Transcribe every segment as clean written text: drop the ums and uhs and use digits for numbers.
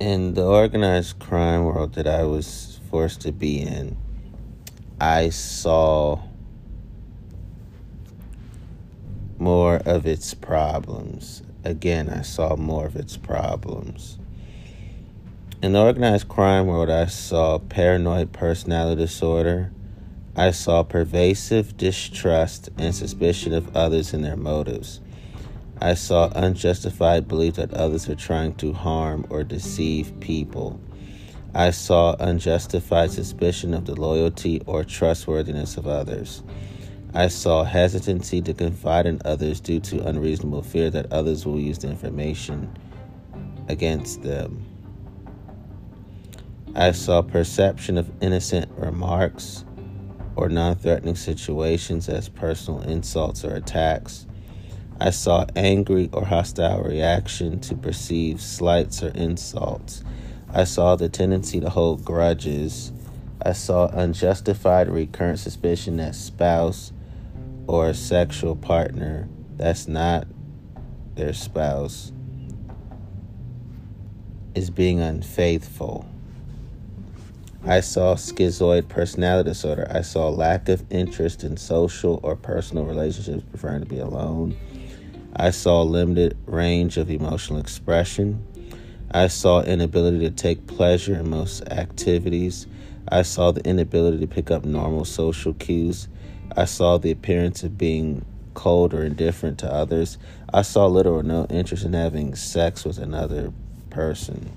In the organized crime world that I was forced to be in, I saw more of its problems. Again, I saw more of its problems. In the organized crime world, I saw paranoid personality disorder. I saw pervasive distrust and suspicion of others and their motives. I saw unjustified belief that others are trying to harm or deceive people. I saw unjustified suspicion of the loyalty or trustworthiness of others. I saw hesitancy to confide in others due to unreasonable fear that others will use the information against them. I saw perception of innocent remarks or non-threatening situations as personal insults or attacks. I saw angry or hostile reaction to perceived slights or insults. I saw the tendency to hold grudges. I saw unjustified recurrent suspicion that spouse or sexual partner that's not their spouse is being unfaithful. I saw schizoid personality disorder. I saw lack of interest in social or personal relationships, preferring to be alone. I saw limited range of emotional expression. I saw inability to take pleasure in most activities. I saw the inability to pick up normal social cues. I saw the appearance of being cold or indifferent to others. I saw little or no interest in having sex with another person.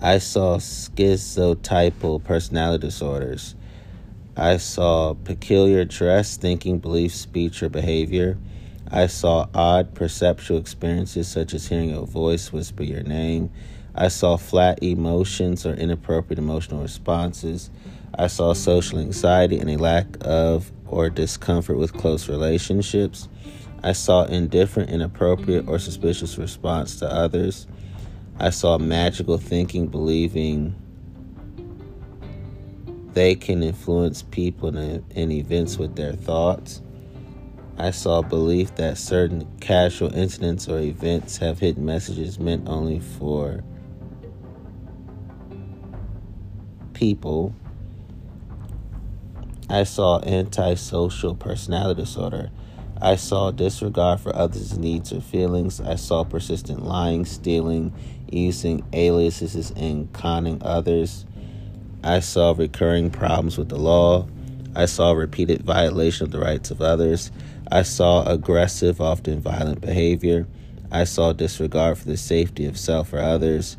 I saw schizotypal personality disorders. I saw peculiar dress, thinking, belief, speech, or behavior. I saw odd perceptual experiences such as hearing a voice whisper your name. I saw flat emotions or inappropriate emotional responses. I saw social anxiety and a lack of or discomfort with close relationships. I saw indifferent, inappropriate, or suspicious response to others. I saw magical thinking, believing they can influence people and events with their thoughts. I saw belief that certain casual incidents or events have hidden messages meant only for people. I saw antisocial personality disorder. I saw disregard for others' needs or feelings. I saw persistent lying, stealing, using aliases, and conning others. I saw recurring problems with the law. I saw repeated violation of the rights of others. I saw aggressive, often violent behavior. I saw disregard for the safety of self or others.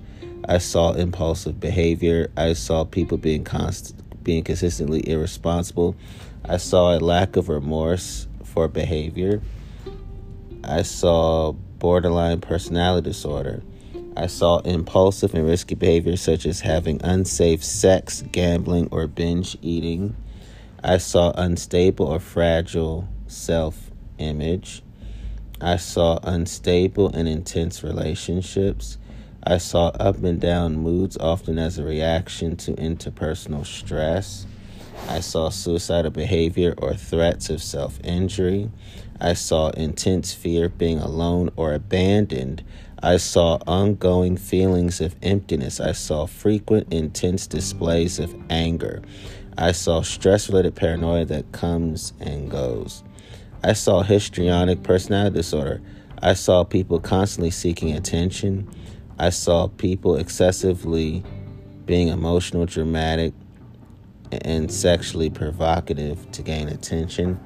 I saw impulsive behavior. I saw people being consistently irresponsible. I saw a lack of remorse for behavior. I saw borderline personality disorder. I saw impulsive and risky behavior such as having unsafe sex, gambling, or binge eating. I saw unstable or fragile self-image. I saw unstable and intense relationships. I saw up and down moods, often as a reaction to interpersonal stress. I saw suicidal behavior or threats of self-injury. I saw intense fear of being alone or abandoned. I saw ongoing feelings of emptiness. I saw frequent, intense displays of anger. I saw stress-related paranoia that comes and goes. I saw histrionic personality disorder. I saw people constantly seeking attention. I saw people excessively being emotional, dramatic, and sexually provocative to gain attention.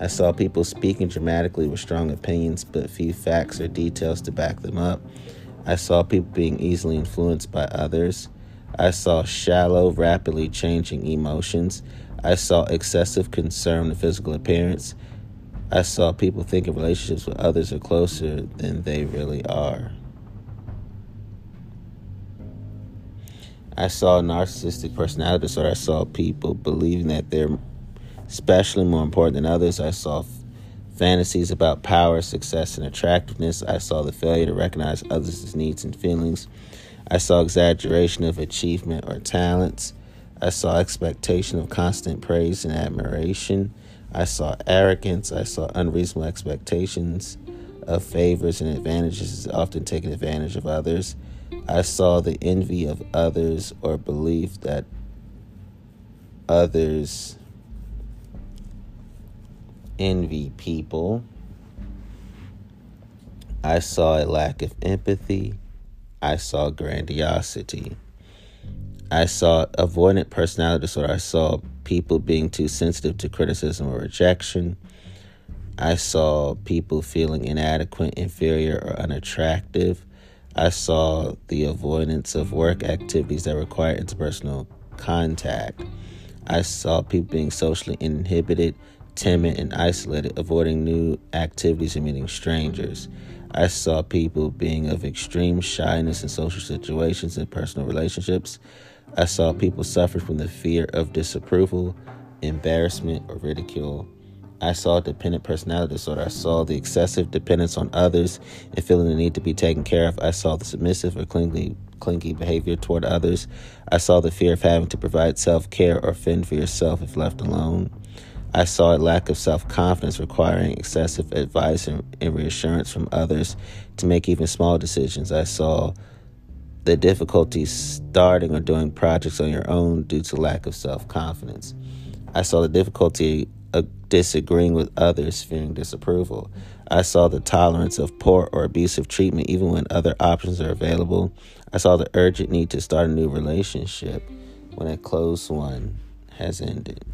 I saw people speaking dramatically with strong opinions but few facts or details to back them up. I saw people being easily influenced by others. I saw shallow, rapidly changing emotions. I saw excessive concern with physical appearance. I saw people thinking relationships with others are closer than they really are. I saw narcissistic personality disorder. I saw people believing that they're especially more important than others. I saw fantasies about power, success, and attractiveness. I saw the failure to recognize others' needs and feelings. I saw exaggeration of achievement or talents. I saw expectation of constant praise and admiration. I saw arrogance. I saw unreasonable expectations of favors and advantages is often taking advantage of others. I saw the envy of others or belief that others envy people. I saw a lack of empathy. I saw grandiosity. I saw avoidant personality disorder. I saw people being too sensitive to criticism or rejection. I saw people feeling inadequate, inferior, or unattractive. I saw the avoidance of work activities that require interpersonal contact. I saw people being socially inhibited, timid, and isolated, avoiding new activities and meeting strangers. I saw people being of extreme shyness in social situations and personal relationships. I saw people suffer from the fear of disapproval, embarrassment, or ridicule. I saw dependent personality disorder. I saw the excessive dependence on others and feeling the need to be taken care of. I saw the submissive or clingy behavior toward others. I saw the fear of having to provide self-care or fend for yourself if left alone. I saw a lack of self-confidence, requiring excessive advice and reassurance from others to make even small decisions. I saw the difficulty starting or doing projects on your own due to lack of self-confidence. I saw the difficulty of disagreeing with others, fearing disapproval. I saw the tolerance of poor or abusive treatment even when other options are available. I saw the urgent need to start a new relationship when a closed one has ended.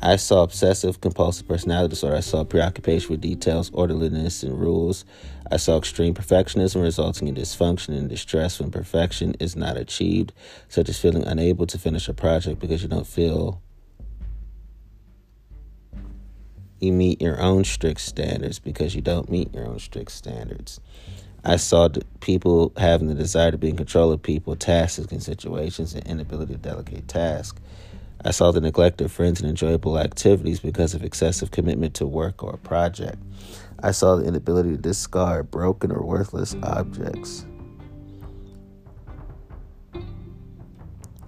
I saw obsessive compulsive personality disorder. I saw preoccupation with details, orderliness, and rules. I saw extreme perfectionism resulting in dysfunction and distress when perfection is not achieved, such as feeling unable to finish a project because you don't feel you meet your own strict standards because you don't meet your own strict standards. I saw people having the desire to be in control of people, tasks, and situations, and inability to delegate tasks. I saw the neglect of friends and enjoyable activities because of excessive commitment to work or a project. I saw the inability to discard broken or worthless objects,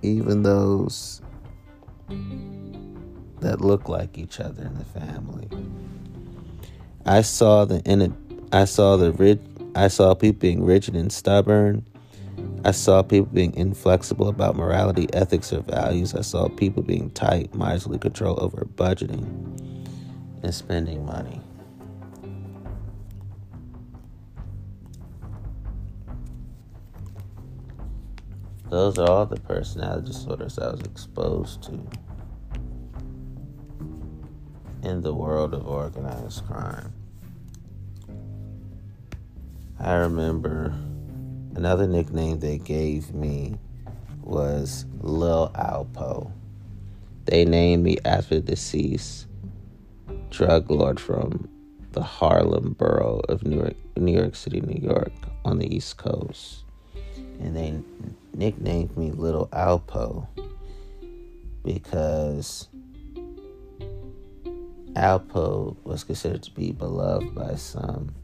even those that look like each other in the family. I saw people being rigid and stubborn. I saw people being inflexible about morality, ethics, or values. I saw people being tight, miserly, control over budgeting and spending money. Those are all the personality disorders I was exposed to in the world of organized crime. I remember another nickname they gave me was Lil Alpo. They named me after the deceased drug lord from the Harlem borough of New York City, New York, on the East Coast. And they nicknamed me Little Alpo because Alpo was considered to be beloved by some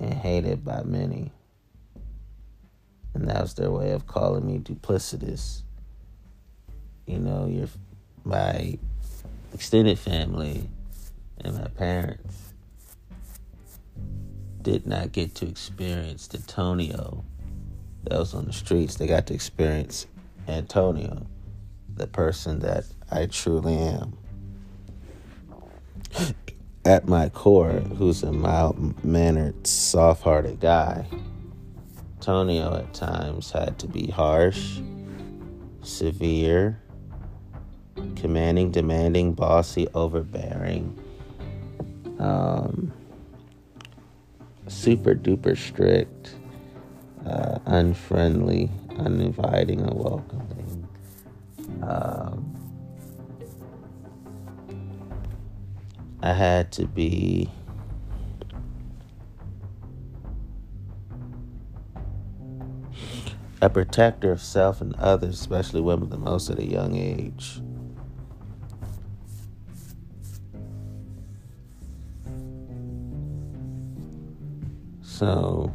and hated by many. And that was their way of calling me duplicitous. You know, my extended family and my parents did not get to experience the Antonio that was on the streets. They got to experience Antonio, the person that I truly am. At my core, who's a mild-mannered, soft-hearted guy, Antonio at times had to be harsh, severe, commanding, demanding, bossy, overbearing, super-duper strict, unfriendly, uninviting, unwelcoming, I had to be a protector of self and others, especially women the most at a young age. So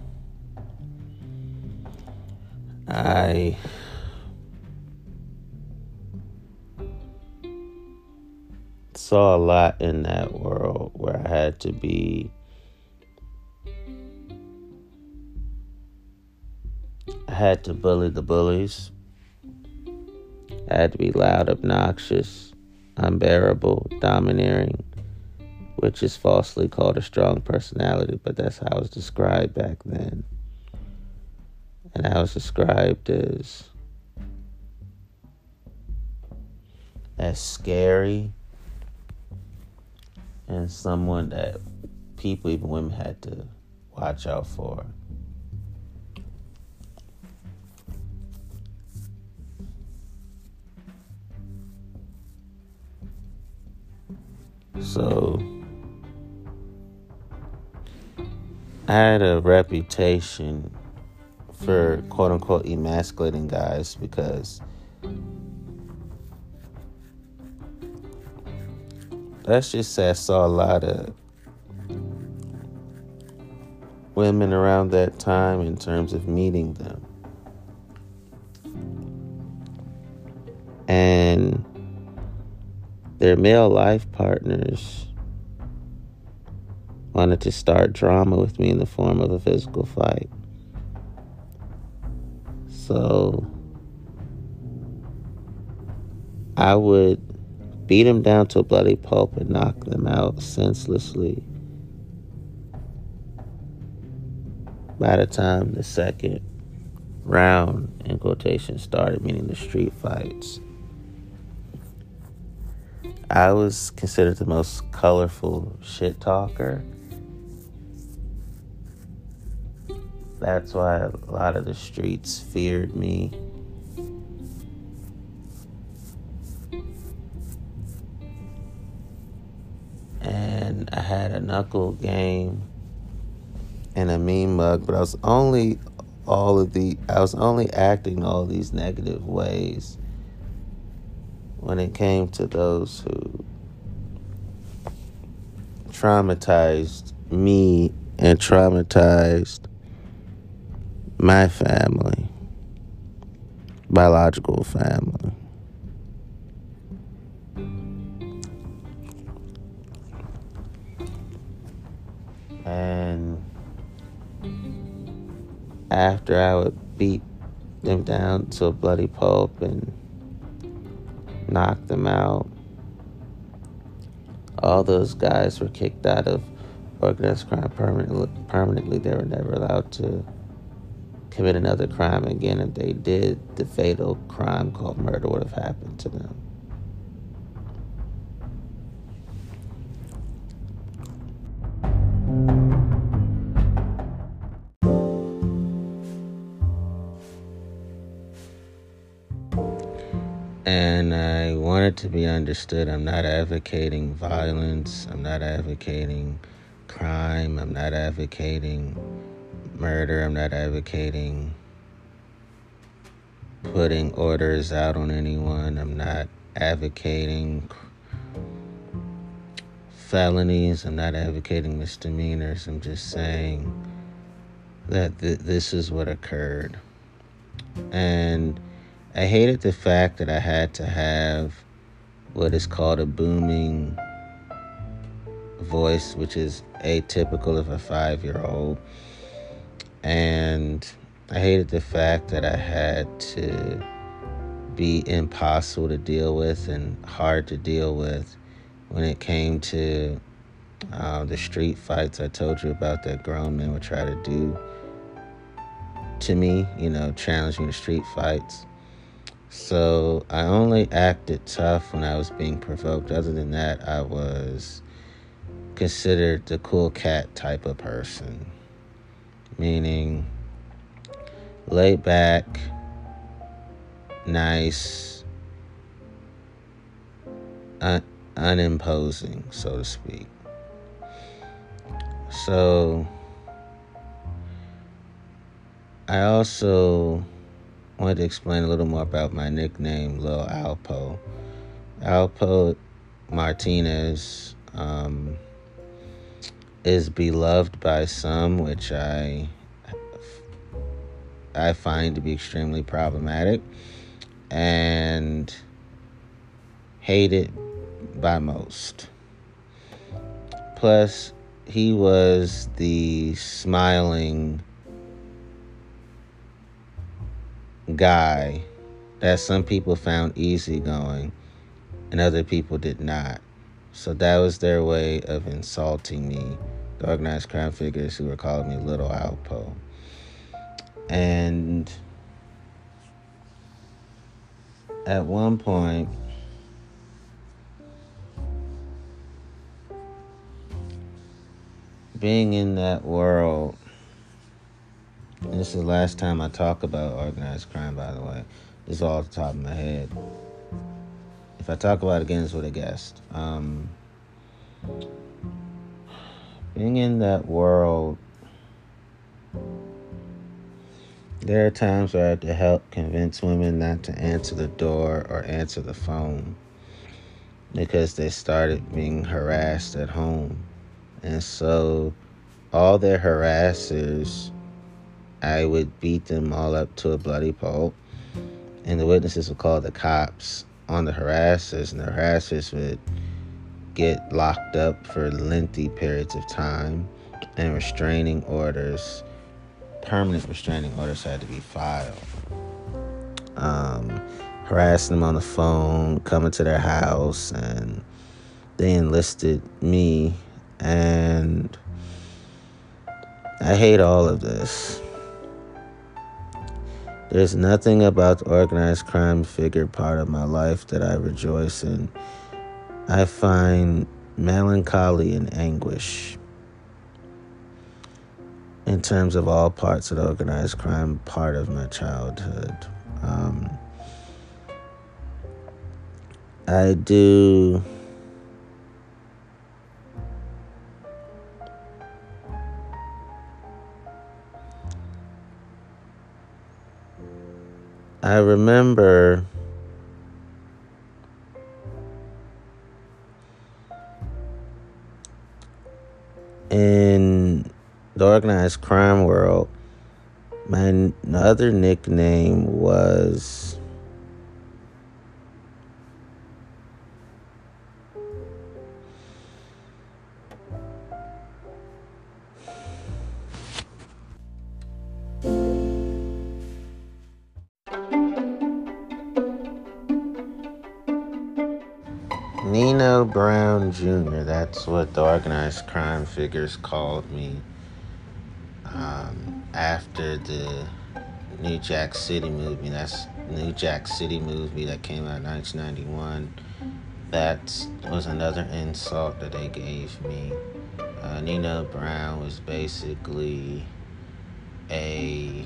I saw a lot in that world where I had to be, I had to bully the bullies. I had to be loud, obnoxious, unbearable, domineering, which is falsely called a strong personality, but that's how I was described back then. And I was described as scary and someone that people, even women, had to watch out for. So I had a reputation for quote-unquote emasculating guys because let's just say I saw a lot of women around that time in terms of meeting them. And their male life partners wanted to start drama with me in the form of a physical fight. So I would beat them down to a bloody pulp and knock them out senselessly by the time the second round, in quotation, started, meaning the street fights. I was considered the most colorful shit talker. That's why a lot of the streets feared me. And I had a knuckle game and a mean mug, but I was only acting all these negative ways when it came to those who traumatized me and traumatized my family, biological family. And after I would beat them down to a bloody pulp and knocked them out, all those guys were kicked out of organized crime permanently. They were never allowed to commit another crime again. If they did, the fatal crime called murder would have happened to them. And I want it to be understood, I'm not advocating violence, I'm not advocating crime, I'm not advocating murder, I'm not advocating putting orders out on anyone, I'm not advocating felonies, I'm not advocating misdemeanors, I'm just saying that this is what occurred. And I hated the fact that I had to have what is called a booming voice, which is atypical of a 5-year-old. And I hated the fact that I had to be impossible to deal with and hard to deal with when it came to the street fights I told you about that grown men would try to do to me, challenge me to street fights. So I only acted tough when I was being provoked. Other than that, I was considered the cool cat type of person, meaning laid back, nice, unimposing, so to speak. So I also wanted to explain a little more about my nickname, Lil Alpo. Alpo Martinez is beloved by some, which I find to be extremely problematic, and hated by most. Plus, he was the smiling guy that some people found easygoing and other people did not. So that was their way of insulting me, the organized crime figures who were calling me Little Alpo. And at one point, being in that world, and this is the last time I talk about organized crime, by the way. This is all off the top of my head. If I talk about it again, it's with a guest. Being in that world, there are times where I had to help convince women not to answer the door or answer the phone because they started being harassed at home. And so all their harassers, I would beat them all up to a bloody pulp. And the witnesses would call the cops on the harassers. And the harassers would get locked up for lengthy periods of time. And restraining orders, permanent restraining orders had to be filed. Harassing them on the phone, coming to their house. And they enlisted me. And I hate all of this. There's nothing about the organized crime figure part of my life that I rejoice in. I find melancholy and anguish in terms of all parts of the organized crime part of my childhood. I do remember in the organized crime world, my other nickname was Nino Brown Jr. That's what the organized crime figures called me after the New Jack City movie. That's New Jack City movie that came out in 1991. That was another insult that they gave me. Nino Brown was basically a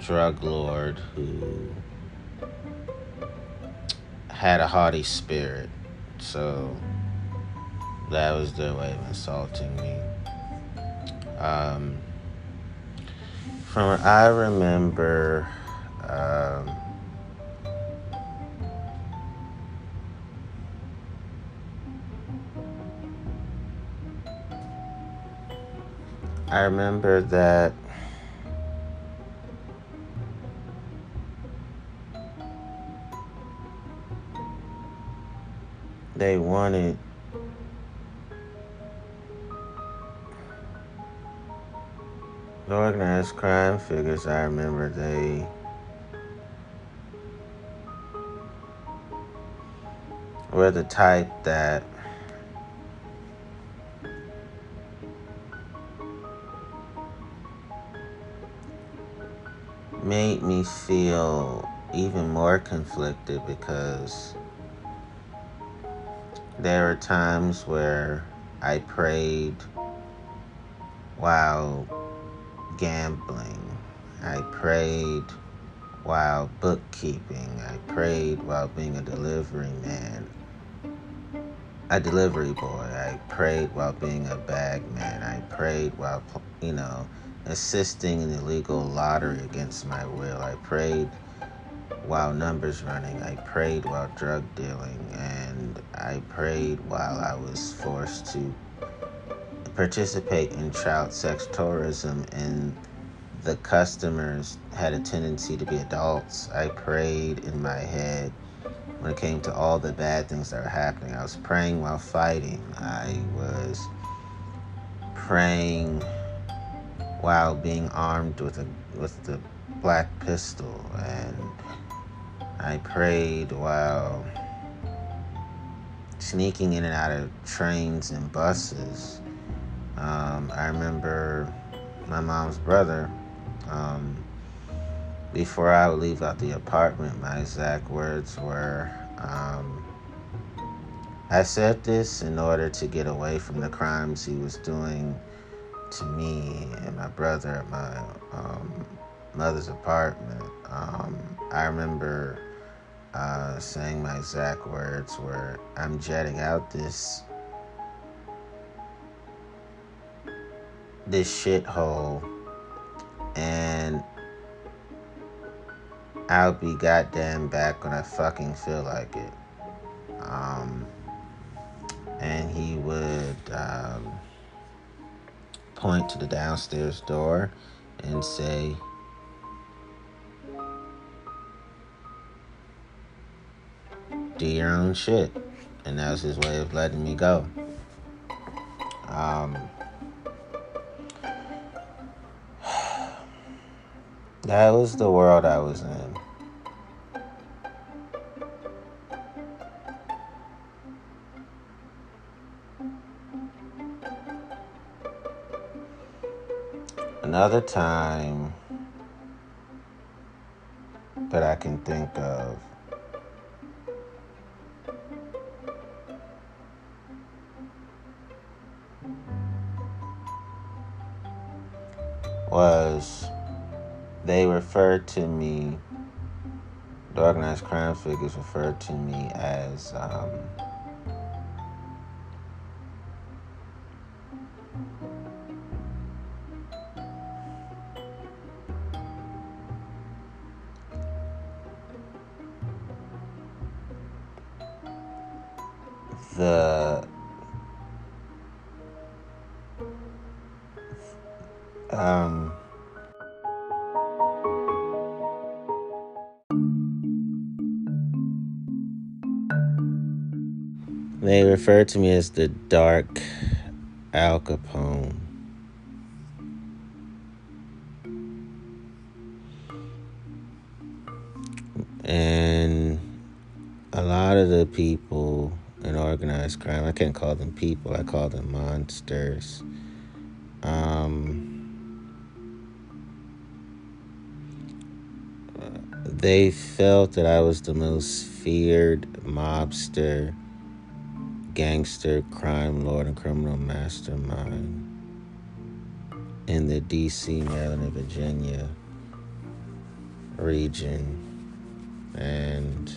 drug lord who had a haughty spirit. So that was their way of insulting me. From what I remember, that they wanted the organized crime figures. I remember they were the type that made me feel even more conflicted, because there were times where I prayed while gambling. I prayed while bookkeeping. I prayed while being a delivery boy. I prayed while being a bag man. I prayed while, assisting in the illegal lottery against my will. I prayed while numbers running, I prayed while drug dealing, and I prayed while I was forced to participate in child sex tourism, and the customers had a tendency to be adults. I prayed in my head when it came to all the bad things that were happening. I was praying while fighting. I was praying while being armed with the black pistol, and I prayed while sneaking in and out of trains and buses. I remember my mom's brother, before I would leave out the apartment, my exact words were, I said this in order to get away from the crimes he was doing to me and my brother at my mother's apartment. I remember saying my exact words were, I'm jetting out this shithole, and I'll be goddamn back when I fucking feel like it. And he would point to the downstairs door and say, do your own shit. And that was his way of letting me go. That was the world I was in. Another time that I can think of, was they referred to me, the organized crime figures referred to me as the dark Al Capone. And a lot of the people in organized crime, I can't call them people, I call them monsters. They felt that I was the most feared mobster, gangster, crime lord, and criminal mastermind in the D.C., Maryland, and Virginia region. And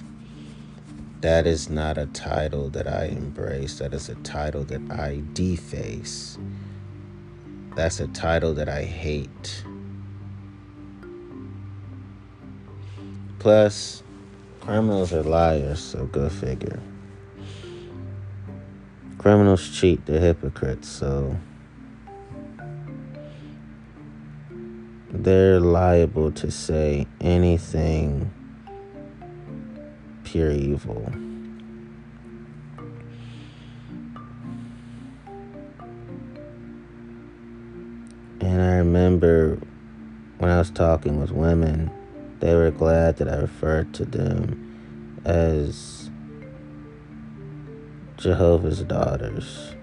that is not a title that I embrace. That is a title that I deface. That's a title that I hate. Plus, criminals are liars, so go figure. Criminals cheat, they're hypocrites, so they're liable to say anything pure evil. And I remember when I was talking with women, they were glad that I referred to them as Jehovah's Daughters.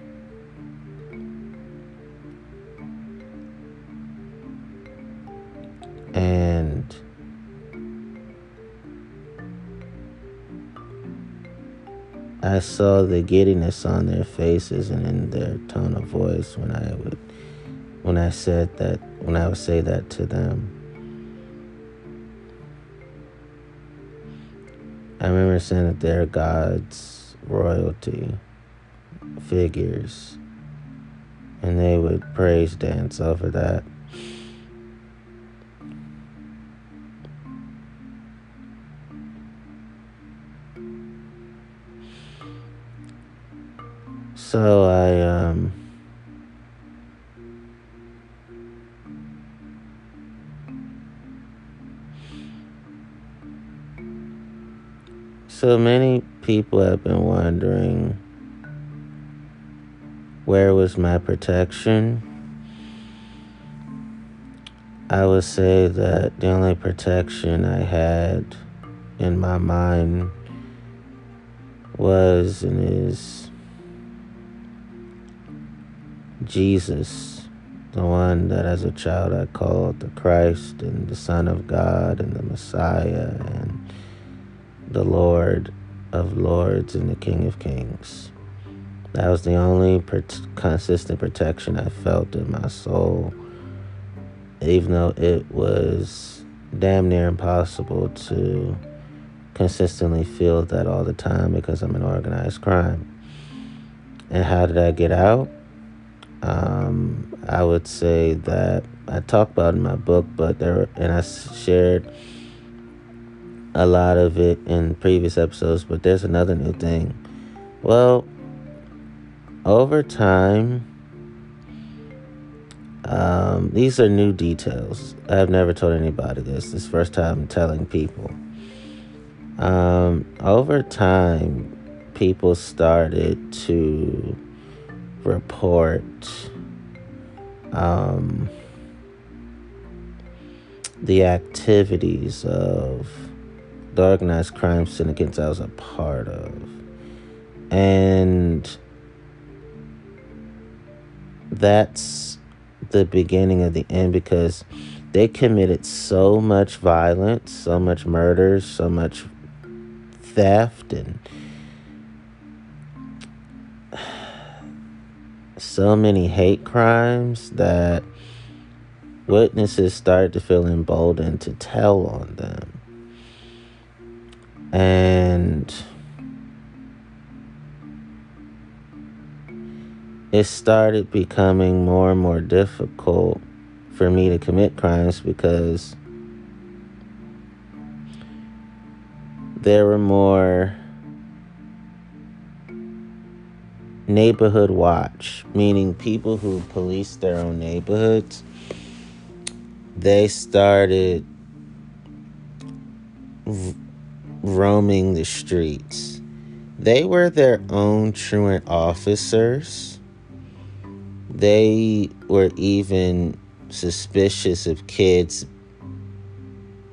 And I saw the giddiness on their faces and in their tone of voice when I would say that to them. I remember saying that they're gods, royalty figures, and they would praise dance over that. So I So many people have been wondering, where was my protection? I would say that the only protection I had in my mind was and is Jesus, the one that as a child I called the Christ and the Son of God and the Messiah and the Lord of Lords and the King of Kings. That was the only consistent protection I felt in my soul, even though it was damn near impossible to consistently feel that all the time because I'm in organized crime. And how did I get out? I would say that I talk about it in my book, but I shared a lot of it in previous episodes, but there's another new thing. Well, over time, these are new details. I've never told anybody this. This is the first time I'm telling people. Over time, people started to report the activities of the organized crime syndicates I was a part of. And that's the beginning of the end, because they committed so much violence, so much murder, so much theft, and so many hate crimes that witnesses started to feel emboldened to tell on them. And it started becoming more and more difficult for me to commit crimes because there were more neighborhood watch, meaning people who police their own neighborhoods. They started roaming the streets. They were their own truant officers. They were even suspicious of kids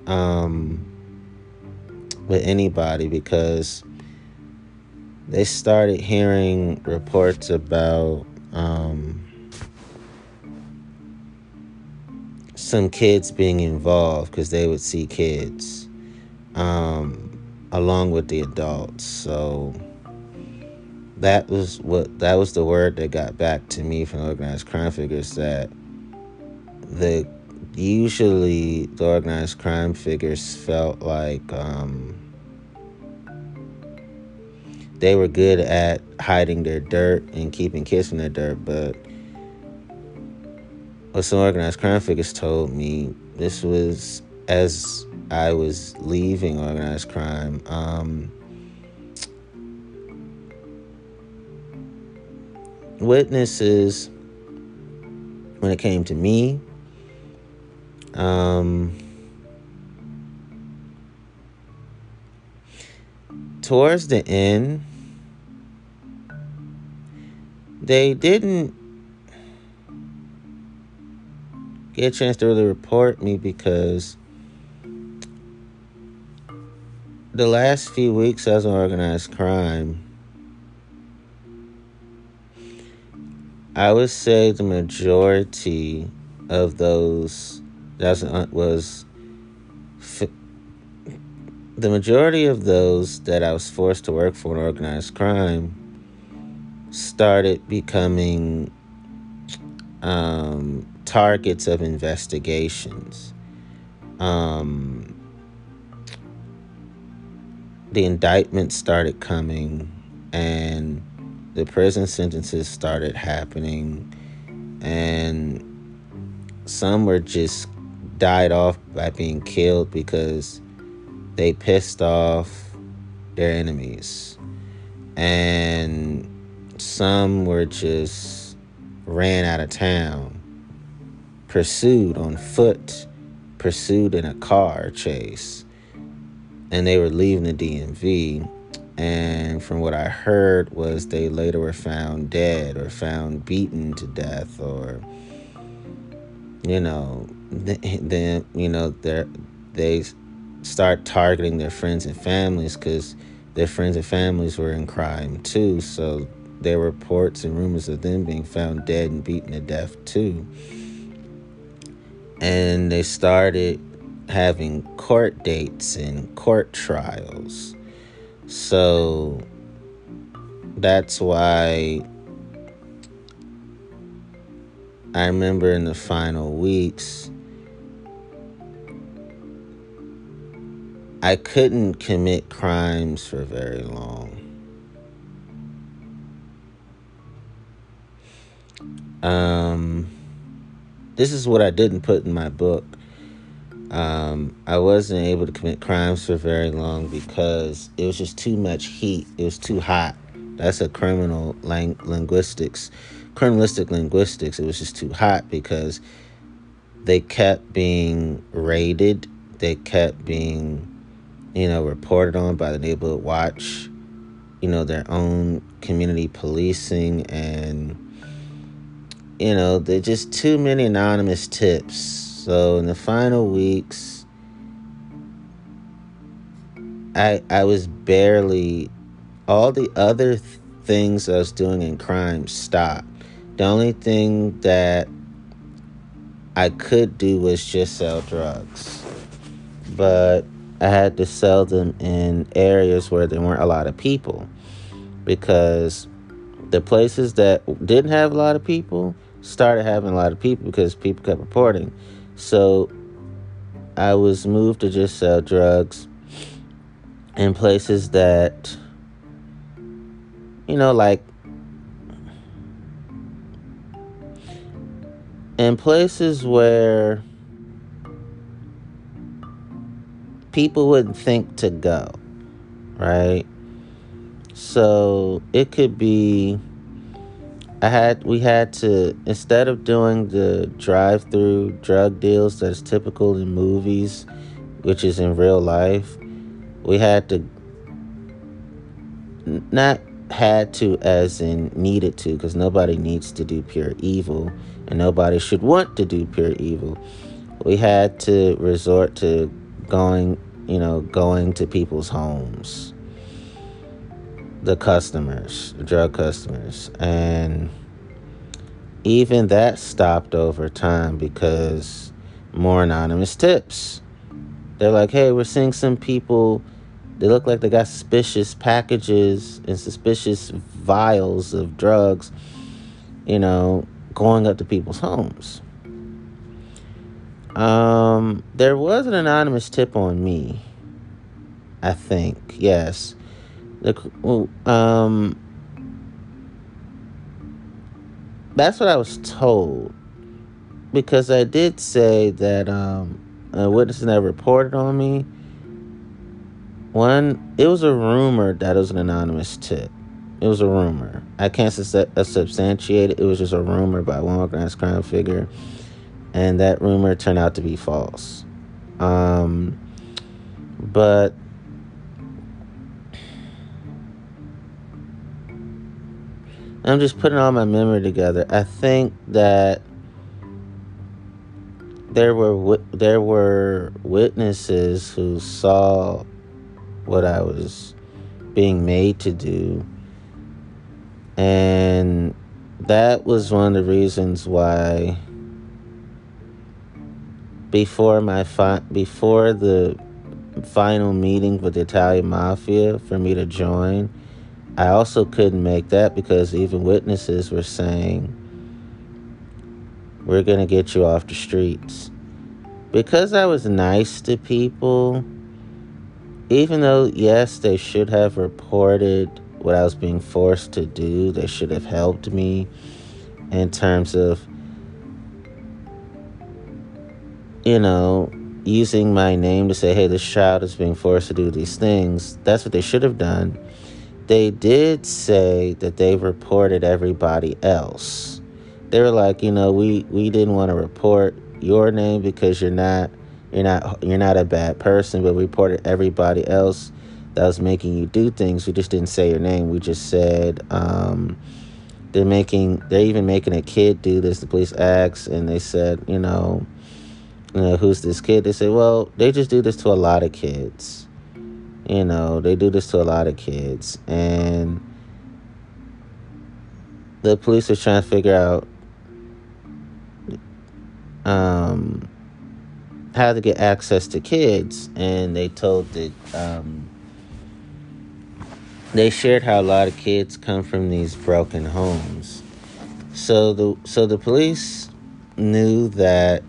with anybody, because they started hearing reports about some kids being involved, because they would see kids along with the adults. So that was the word that got back to me from organized crime figures, that usually the organized crime figures felt like they were good at hiding their dirt and keeping kids from their dirt, but what some organized crime figures told me, this was as I was leaving organized crime, witnesses, when it came to me, towards the end, they didn't get a chance to really report me, because the last few weeks as an organized crime, I would say the majority of those the majority of those that I was forced to work for in organized crime started becoming targets of investigations. The indictments started coming, and the prison sentences started happening, and some were just died off by being killed because they pissed off their enemies. And some were just ran out of town, pursued on foot, pursued in a car chase, and they were leaving the DMV. And from what I heard was they later were found dead or found beaten to death, or, you know, then, you know, they start targeting their friends and families because their friends and families were in crime too. So there were reports and rumors of them being found dead and beaten to death too. And they started having court dates and court trials. So that's why I remember in the final weeks, I couldn't commit crimes for very long. This is what I didn't put in my book. I wasn't able to commit crimes for very long because it was just too much heat. It was too hot. That's a criminal linguistics. Criminalistic linguistics. It was just too hot because they kept being raided. They kept being, you know, reported on by the neighborhood watch, you know, their own community policing, and, you know, there's just too many anonymous tips. So in the final weeks, I was barely, all the other things I was doing in crime stopped. The only thing that I could do was just sell drugs, but I had to sell them in areas where there weren't a lot of people, because the places that didn't have a lot of people started having a lot of people because people kept reporting. So I was moved to just sell drugs in places that, you know, like in places where people wouldn't think to go, right? So it could be, we had to, instead of doing the drive-through drug deals that's typical in movies, which is in real life, we had to, not had to as in needed to, because nobody needs to do pure evil and nobody should want to do pure evil. We had to resort to going to people's homes, the customers, the drug customers, and even that stopped over time because more anonymous tips. They're like, hey, we're seeing some people, they look like they got suspicious packages and suspicious vials of drugs, you know, going up to people's homes. There was an anonymous tip on me, I think, yes. That's what I was told, because I did say that a witness that reported on me, it was a rumor that it was an anonymous tip. It was a rumor. I can't substantiate it. It was just a rumor by one organized crime figure, and that rumor turned out to be false. But I'm just putting all my memory together. I think that there were witnesses who saw what I was being made to do, and that was one of the reasons why before the final meeting with the Italian Mafia for me to join, I also couldn't make that, because even witnesses were saying, we're going to get you off the streets. Because I was nice to people, even though, yes, they should have reported what I was being forced to do, they should have helped me in terms of, you know, using my name to say, hey, this child is being forced to do these things. That's what they should have done. They did say that they reported everybody else. They were like, you know, we didn't want to report your name because you're not a bad person, but we reported everybody else that was making you do things. We just didn't say your name. We just said, they're even making a kid do this. The police asked, and they said, you know, who's this kid? They say, well, they just do this to a lot of kids. You know, they do this to a lot of kids. And the police are trying to figure out how to get access to kids, and they told that they shared how a lot of kids come from these broken homes. So the police knew that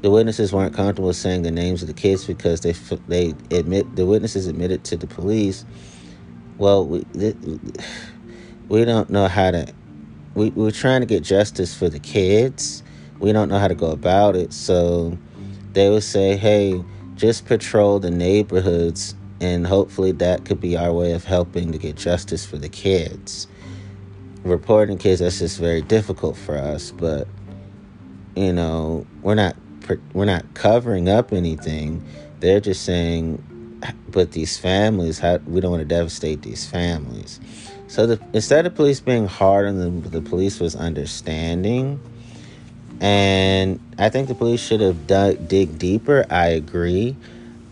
the witnesses weren't comfortable with saying the names of the kids because the witnesses admitted to the police, well, we don't know how to. We're trying to get justice for the kids. We don't know how to go about it, so they would say, hey, just patrol the neighborhoods, and hopefully that could be our way of helping to get justice for the kids. Reporting kids, that's just very difficult for us, but, you know, we're not covering up anything. They're just saying, but these families, we don't want to devastate these families. So instead of police being hard on them, the police was understanding. And I think the police should have dig deeper. I agree.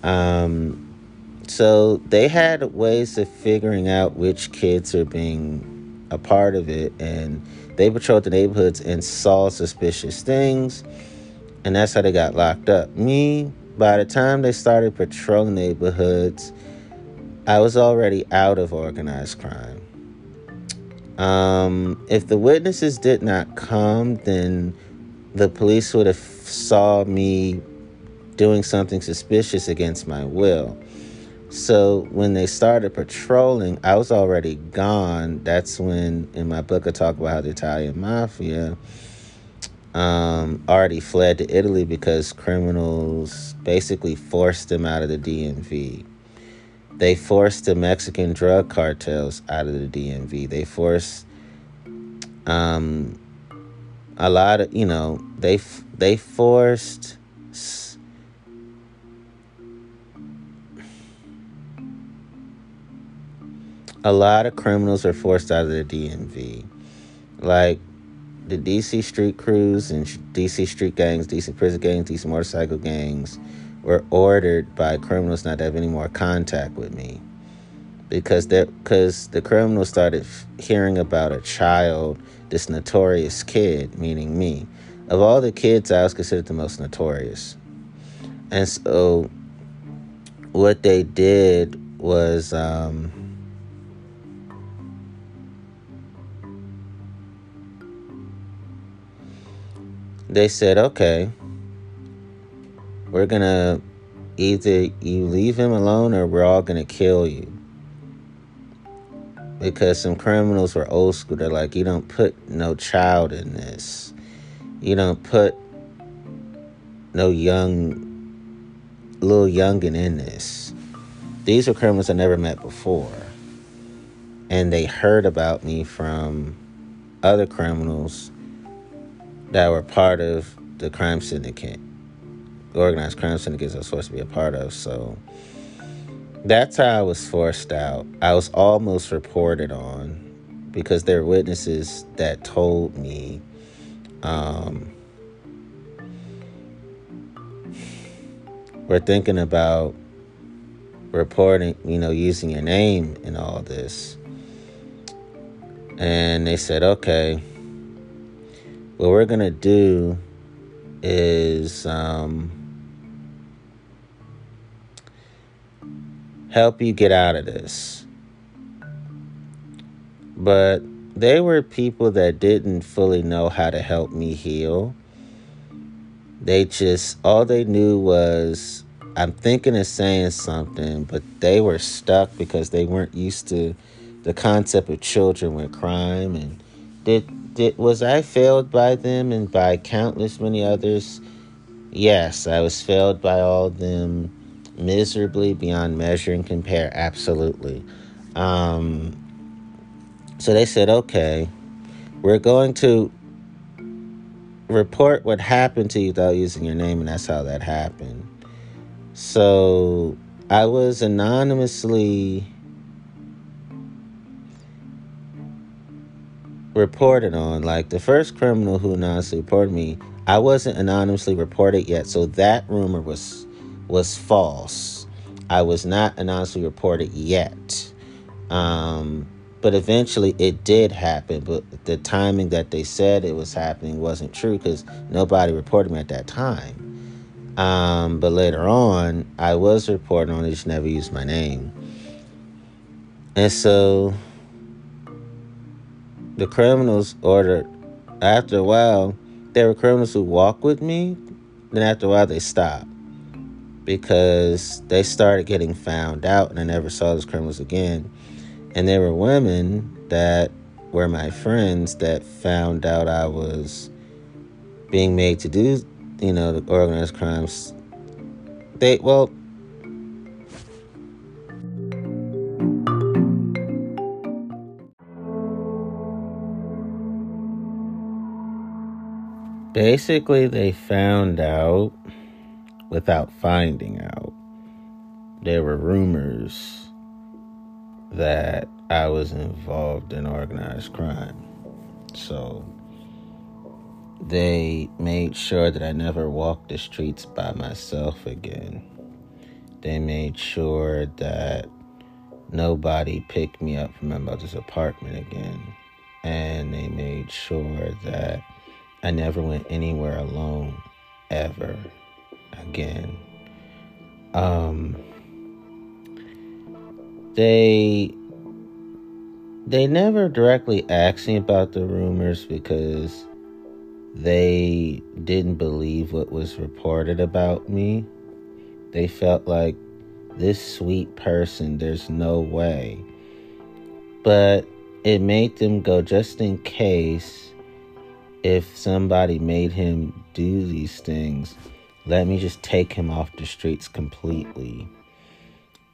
So they had ways of figuring out which kids are being a part of it. And they patrolled the neighborhoods and saw suspicious things. And that's how they got locked up. Me, by the time they started patrolling neighborhoods, I was already out of organized crime. If the witnesses did not come, then the police would have saw me doing something suspicious against my will. So when they started patrolling, I was already gone. That's when, in my book, I talk about how the Italian Mafia already fled to Italy because criminals basically forced them out of the DMV. They forced the Mexican drug cartels out of the DMV. They forced... a lot of, you know, they forced, a lot of criminals are forced out of the DMV. Like the DC street crews and DC street gangs, DC prison gangs, DC motorcycle gangs were ordered by criminals not to have any more contact with me. Because the criminals started hearing about a child, this notorious kid, meaning me. Of all the kids, I was considered the most notorious. And so what they did was they said, okay, we're going to either you leave him alone or we're all going to kill you. Because some criminals were old school. They're like, you don't put no child in this. You don't put no little youngin' in this. These are criminals I never met before. And they heard about me from other criminals that were part of the crime syndicate. Organized crime syndicates I was supposed to be a part of, so... That's how I was forced out. I was almost reported on because there were witnesses that told me we're thinking about reporting, you know, using your name and all this. And they said, okay, what we're going to do is... help you get out of this. But they were people that didn't fully know how to help me heal. They just, all they knew was, I'm thinking of saying something, but they were stuck because they weren't used to the concept of children with crime. And was I failed by them and by countless many others? Yes, I was failed by all of them. Miserably beyond measure and compare, absolutely. So they said, okay, we're going to report what happened to you without using your name, and that's how that happened. So I was anonymously reported on. Like, the first criminal who anonymously reported me, I wasn't anonymously reported yet, so that rumor was false. I was not anonymously reported yet. But eventually it did happen, but the timing that they said it was happening wasn't true because nobody reported me at that time. But later on, I was reported on, they just never used my name. And so the criminals ordered, after a while, there were criminals who walked with me. Then after a while, they stopped because they started getting found out, and I never saw those criminals again. And there were women that were my friends that found out I was being made to do, you know, the organized crimes. Basically, they found out without finding out. There were rumors that I was involved in organized crime. So they made sure that I never walked the streets by myself again. They made sure that nobody picked me up from my mother's apartment again. And they made sure that I never went anywhere alone ever again. They never directly asked me about the rumors because they didn't believe what was reported about me. They felt like, this sweet person, there's no way. But it made them go, just in case, if somebody made him do these things, let me just take him off the streets completely.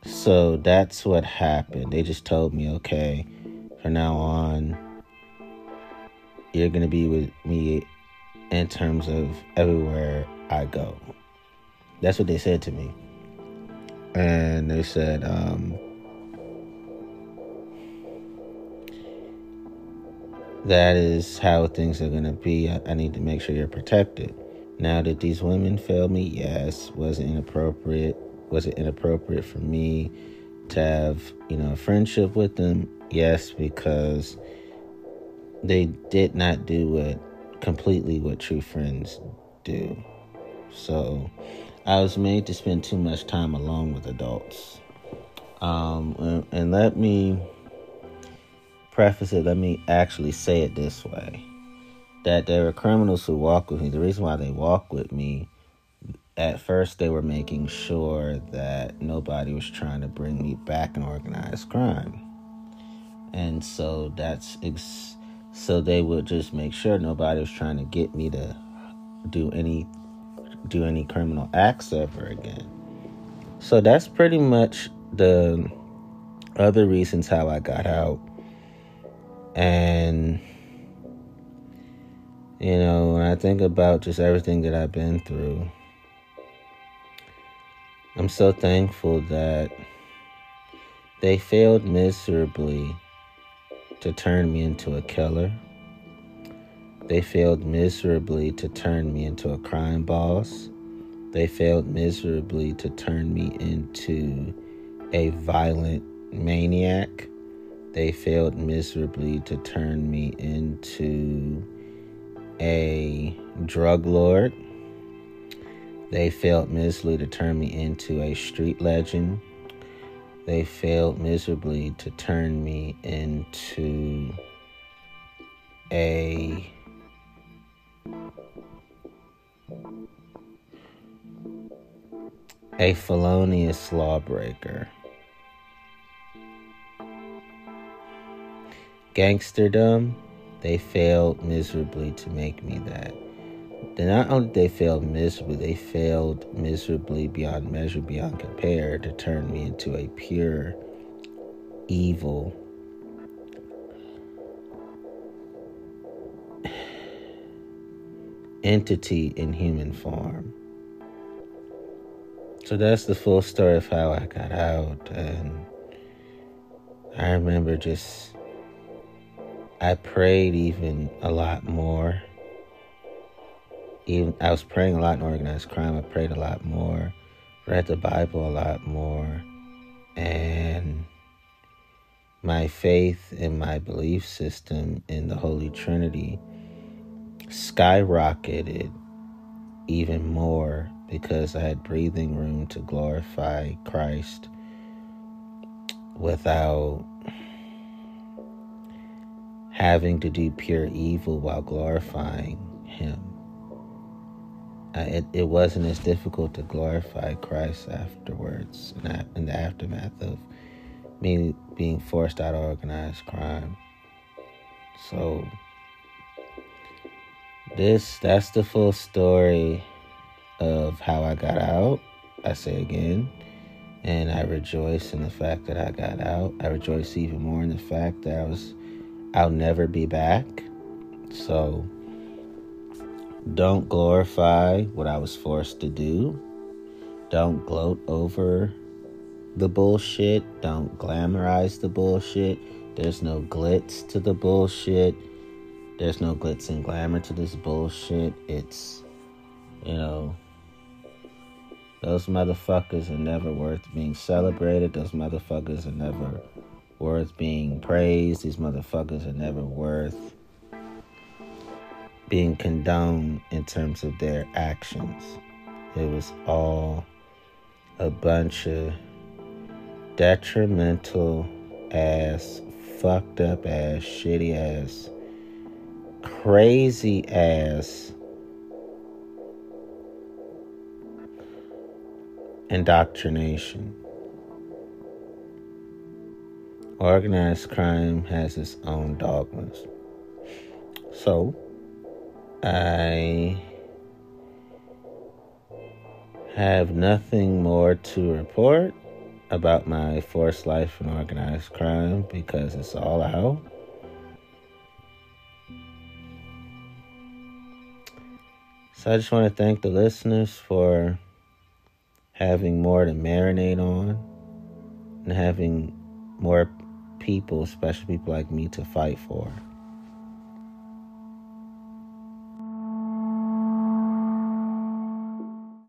So that's what happened. They just told me, okay, from now on, you're going to be with me in terms of everywhere I go. That's what they said to me. And they said, that is how things are going to be. I need to make sure you're protected. Now, did these women fail me? Yes. Was it inappropriate? Was it inappropriate for me to have, you know, a friendship with them? Yes, because they did not do what true friends do. So I was made to spend too much time alone with adults. And let me preface it, let me actually say it this way, that there were criminals who walk with me. The reason why they walk with me, at first, they were making sure that nobody was trying to bring me back in organized crime. And so so they would just make sure nobody was trying to get me to do any criminal acts ever again. So that's pretty much the other reasons how I got out. And, you know, when I think about just everything that I've been through, I'm so thankful that they failed miserably to turn me into a killer. They failed miserably to turn me into a crime boss. They failed miserably to turn me into a violent maniac. They failed miserably to turn me into a drug lord. They failed miserably to turn me into a street legend. They failed miserably to turn me into a felonious lawbreaker. Gangsterdom, they failed miserably to make me that. Not only did they fail miserably, they failed miserably beyond measure, beyond compare, to turn me into a pure, evil, entity in human form. So that's the full story of how I got out. And I remember just, I prayed even a lot more. Even I was praying a lot in organized crime. I prayed a lot more. Read the Bible a lot more. And my faith and my belief system in the Holy Trinity skyrocketed even more because I had breathing room to glorify Christ without having to do pure evil while glorifying Him. It wasn't as difficult to glorify Christ afterwards, in the aftermath of me being forced out of organized crime. So that's the full story of how I got out. I say again, and I rejoice in the fact that I got out. I rejoice even more in the fact that I'll never be back. So don't glorify what I was forced to do. Don't gloat over the bullshit. Don't glamorize the bullshit. There's no glitz to the bullshit. There's no glitz and glamour to this bullshit. It's, those motherfuckers are never worth being celebrated. Those motherfuckers are never worth being praised. These motherfuckers are never worth being condoned in terms of their actions. It was all a bunch of detrimental ass, fucked up ass, shitty ass, crazy ass indoctrination. Organized crime has its own dogmas. So, I have nothing more to report about my forced life in organized crime because it's all out. So I just want to thank the listeners for having more to marinate on and having more people, especially people like me, to fight for.